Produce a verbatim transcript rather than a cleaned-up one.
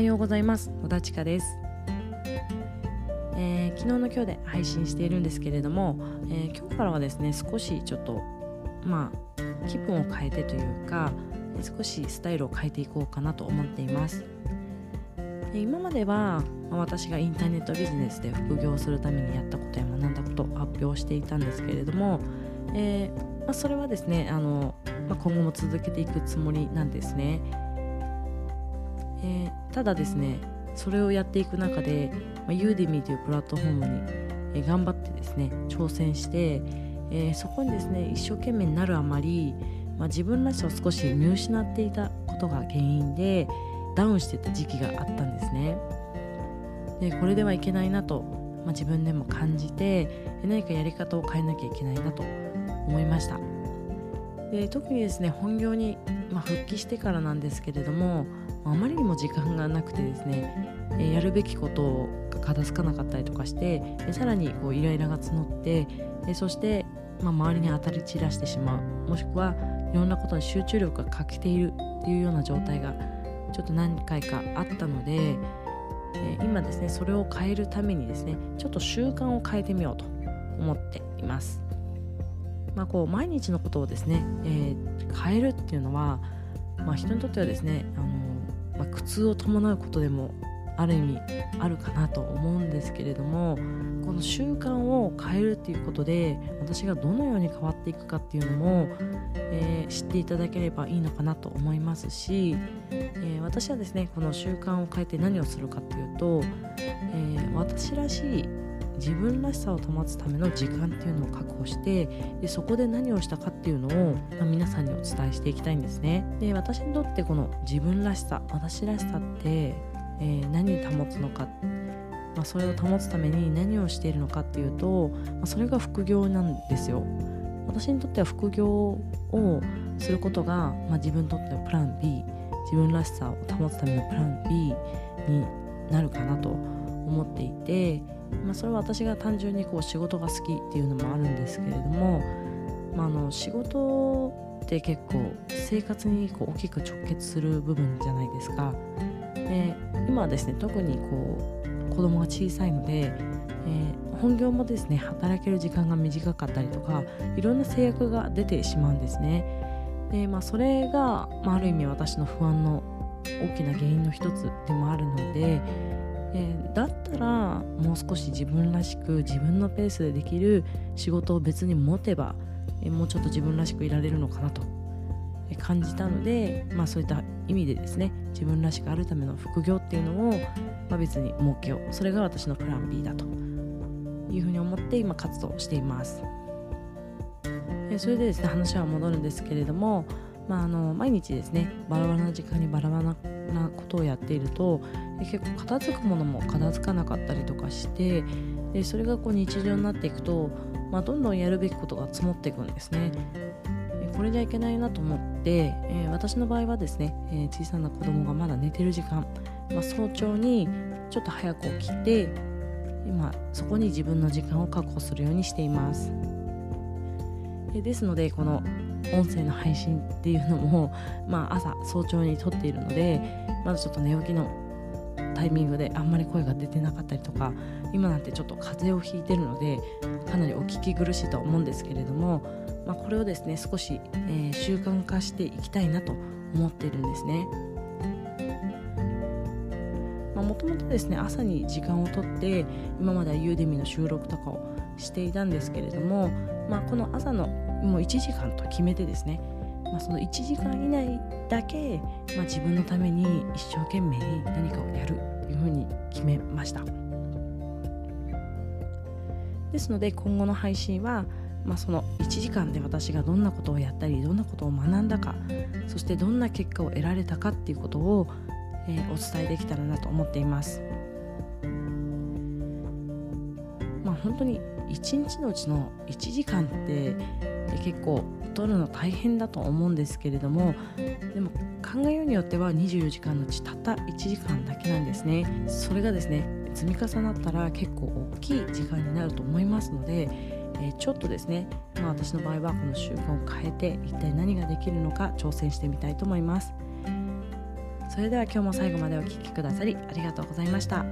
はようございます。小田千佳です。えー、昨日の今日で配信しているんですけれども、えー、今日からはですね、少しちょっとまあ気分を変えてというか、少しスタイルを変えていこうかなと思っています。えー、今までは私がインターネットビジネスで副業するためにやったことや学んだことを発表していたんですけれども、えーまあ、それはですね、あの、まあ、今後も続けていくつもりなんですね。えー、ただですね、それをやっていく中で、まあ、Udemy というプラットフォームに、えー、頑張ってですね挑戦して、えー、そこにですね一生懸命になるあまり、まあ、自分らしさを少し見失っていたことが原因でダウンしてた時期があったんですね。でこれではいけないなと、まあ、自分でも感じて、何かやり方を変えなきゃいけないなと思いました。で特にですね本業に、まあ、復帰してからなんですけれども、あまりにも時間がなくてですね、やるべきことが片付かなかったりとかして、さらにこうイライラが募って、そして、まあ、周りに当たり散らしてしまう、もしくはいろんなことに集中力が欠けているっていうような状態がちょっと何回かあったので、今ですねそれを変えるためにですねちょっと習慣を変えてみようと思っています。まあ、こう毎日のことをですね、えー、変えるっていうのは、まあ、人にとってはですね、あのまあ、苦痛を伴うことでもある意味あるかなと思うんですけれども、この習慣を変えるっていうことで私がどのように変わっていくかっていうのも、えー、知っていただければいいのかなと思いますし、えー、私はですねこの習慣を変えて何をするかっていうと、えー、私らしい自分らしさを保つための時間っていうのを確保して、でそこで何をしたかっていうのを、まあ、皆さんにお伝えしていきたいんですね。で私にとってこの自分らしさ、私らしさって、えー、何を保つのか、まあ、それを保つために何をしているのかっていうと、まあ、それが副業なんですよ。私にとっては副業をすることが、まあ、自分にとってのプラン B、 自分らしさを保つためのプラン B になるかなと思っていて、まあ、それは私が単純にこう仕事が好きっていうのもあるんですけれども、まあ、あの仕事って結構生活にこう大きく直結する部分じゃないですか。で今はですね特にこう子供が小さいので、えー、本業もですね働ける時間が短かったりとか、いろんな制約が出てしまうんですね。で、まあ、それが、まあ、ある意味私の不安の大きな原因の一つでもあるので、えー、だったらもう少し自分らしく自分のペースでできる仕事を別に持てば、えー、もうちょっと自分らしくいられるのかなと感じたので、まあ、そういった意味でですね自分らしくあるための副業っていうのを、まあ、別に設けよう、それが私のプラン B だというふうに思って今活動しています。えー、それでですね話は戻るんですけれども、まあ、あの毎日ですねバラバラな時間にバラバラなことをやっていると、結構片付くものも片付かなかったりとかして、でそれがこう日常になっていくと、まあ、どんどんやるべきことが積もっていくんですね。これじゃいけないなと思って、えー、私の場合はですね、えー、小さな子供がまだ寝てる時間、まあ、早朝にちょっと早く起きて、今そこに自分の時間を確保するようにしています。えー、ですのでこの音声の配信っていうのも、まあ、朝早朝に撮っているので、まだちょっと寝起きのタイミングであんまり声が出てなかったりとか、今なんてちょっと風邪をひいているのでかなりお聞き苦しいと思うんですけれども、まあ、これをですね少し、えー、習慣化していきたいなと思っているんですね。もともとですね朝に時間をとって今までは Udemy の収録とかをしていたんですけれども、まあ、この朝のもういちじかんと決めてですね、まあ、そのいちじかん以内だけ、まあ、自分のために一生懸命に何かをやるというふうに決めました。ですので今後の配信は、まあ、そのいちじかんで私がどんなことをやったり、どんなことを学んだか、そしてどんな結果を得られたかっていうことを、えー、お伝えできたらなと思っています。まあ、本当にいちにちのうちのいちじかんって結構取るの大変だと思うんですけれども、でも考えようによってはにじゅうよじかんのうちたったいちじかんだけなんですね。それがですね積み重なったら結構大きい時間になると思いますので、えー、ちょっとですね、まあ、私の場合はこの習慣を変えて一体何ができるのか挑戦してみたいと思います。それでは今日も最後までお聞きくださりありがとうございました。